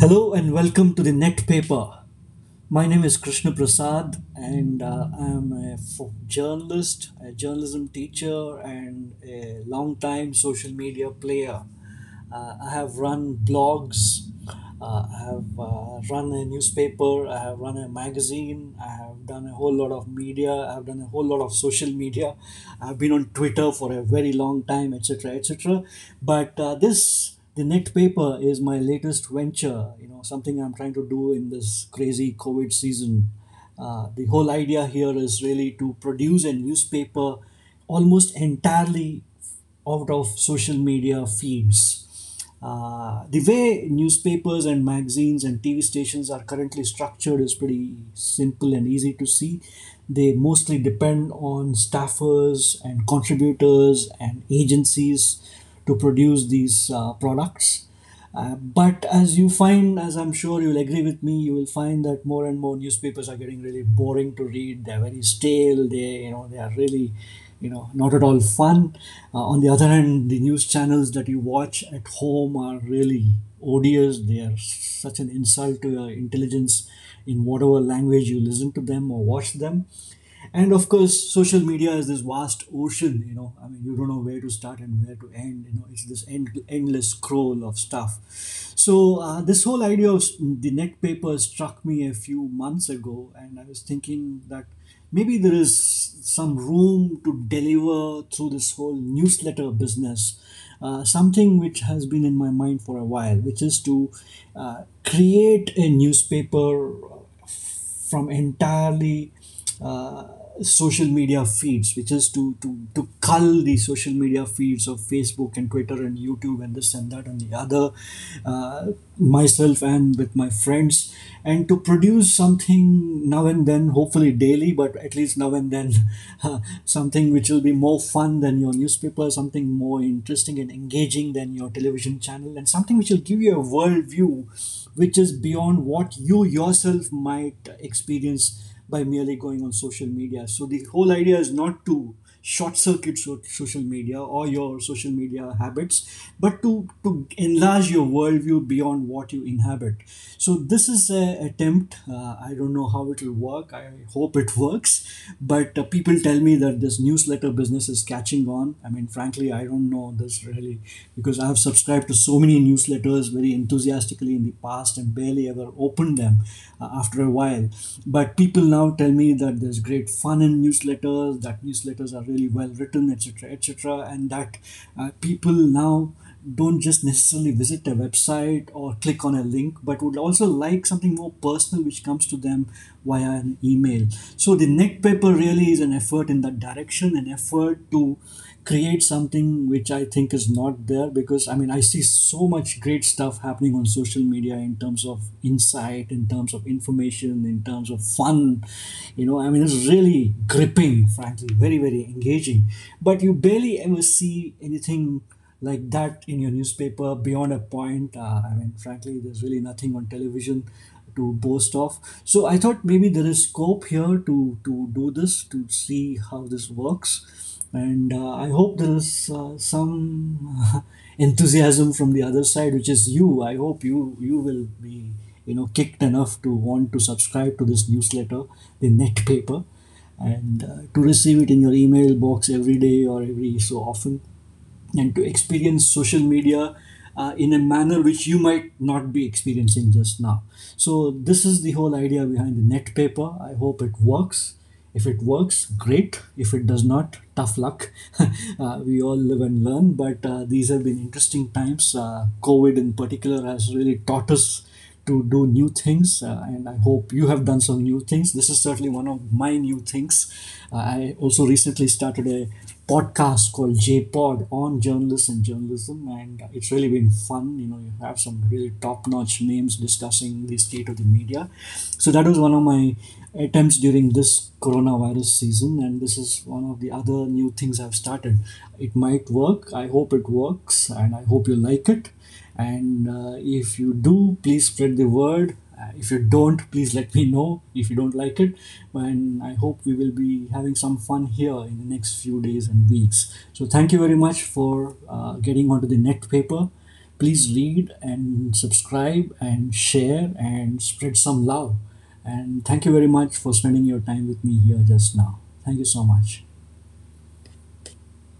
Hello and welcome to the Net Paper. My name is Krishna Prasad, and I am a journalist, a journalism teacher, and a long-time social media player. I have run blogs, I have run a newspaper, I have run a magazine, I have done a whole lot of media, I have done a whole lot of social media, I have been on Twitter for a very long time, etc., etc. But The Net Paper is my latest venture, something I'm trying to do in this crazy COVID season. The whole idea here is really to produce a newspaper almost entirely out of social media feeds. The way newspapers and magazines and TV stations are currently structured is pretty simple and easy to see. They mostly depend on staffers and contributors and agencies to produce these products. But as you find, as I'm sure you'll agree with me, you will find that more and more newspapers are getting really boring to read. They're very stale. They are really, not at all fun. On the other hand, the news channels that you watch at home are really odious. They are such an insult to your intelligence in whatever language you listen to them or watch them. And of course, social media is this vast ocean, you don't know where to start and where to end, it's this endless scroll of stuff. So this whole idea of the Net Paper struck me a few months ago, and I was thinking that maybe there is some room to deliver through this whole newsletter business, something which has been in my mind for a while, which is to create a newspaper from entirely social media feeds, which is to cull the social media feeds of Facebook and Twitter and YouTube and this and that and the other, myself and with my friends, and to produce something now and then, hopefully daily, but at least now and then, something which will be more fun than your newspaper, something more interesting and engaging than your television channel, and something which will give you a worldview which is beyond what you yourself might experience by merely going on social media. So the whole idea is not to short circuit social media or your social media habits, but to enlarge your worldview beyond what you inhabit. So this is an attempt. I don't know how it will work. I hope it works. But people tell me that this newsletter business is catching on. I mean, frankly, I don't know this really, because I have subscribed to so many newsletters very enthusiastically in the past and barely ever opened them after a while. But people now tell me that there's great fun in newsletters, that newsletters are really well written, etc., etc., and that people now don't just necessarily visit a website or click on a link, but would also like something more personal which comes to them via an email. So the Net Paper really is an effort in that direction, an effort to create something which I think is not there, because I see so much great stuff happening on social media in terms of insight, in terms of information, in terms of fun. It's really gripping, frankly, very, very engaging. But you barely ever see anything like that in your newspaper beyond a point. Frankly, there's really nothing on television to boast of. So I thought maybe there is scope here to do this, to see how this works. And I hope there is some enthusiasm from the other side, which is you. I hope you will be kicked enough to want to subscribe to this newsletter, the Net Paper, and to receive it in your email box every day or every so often, and to experience social media in a manner which you might not be experiencing just now. So this is the whole idea behind the Net Paper. I hope it works. If it works, great. If it does not, tough luck. We all live and learn, but these have been interesting times. COVID in particular has really taught us to do new things, and I hope you have done some new things. This is certainly one of my new things. I also recently started a podcast called J-Pod on journalists and journalism, and it's really been fun. You have some really top-notch names discussing the state of the media. So that was one of my attempts during this coronavirus season, and this is one of the other new things I've started. It might work. I hope it works, and I hope you like it. And if you do, please spread the word. If you don't, please let me know if you don't like it. And I hope we will be having some fun here in the next few days and weeks. So thank you very much for getting onto the Net Paper. Please read and subscribe and share and spread some love. And thank you very much for spending your time with me here just now. Thank you so much.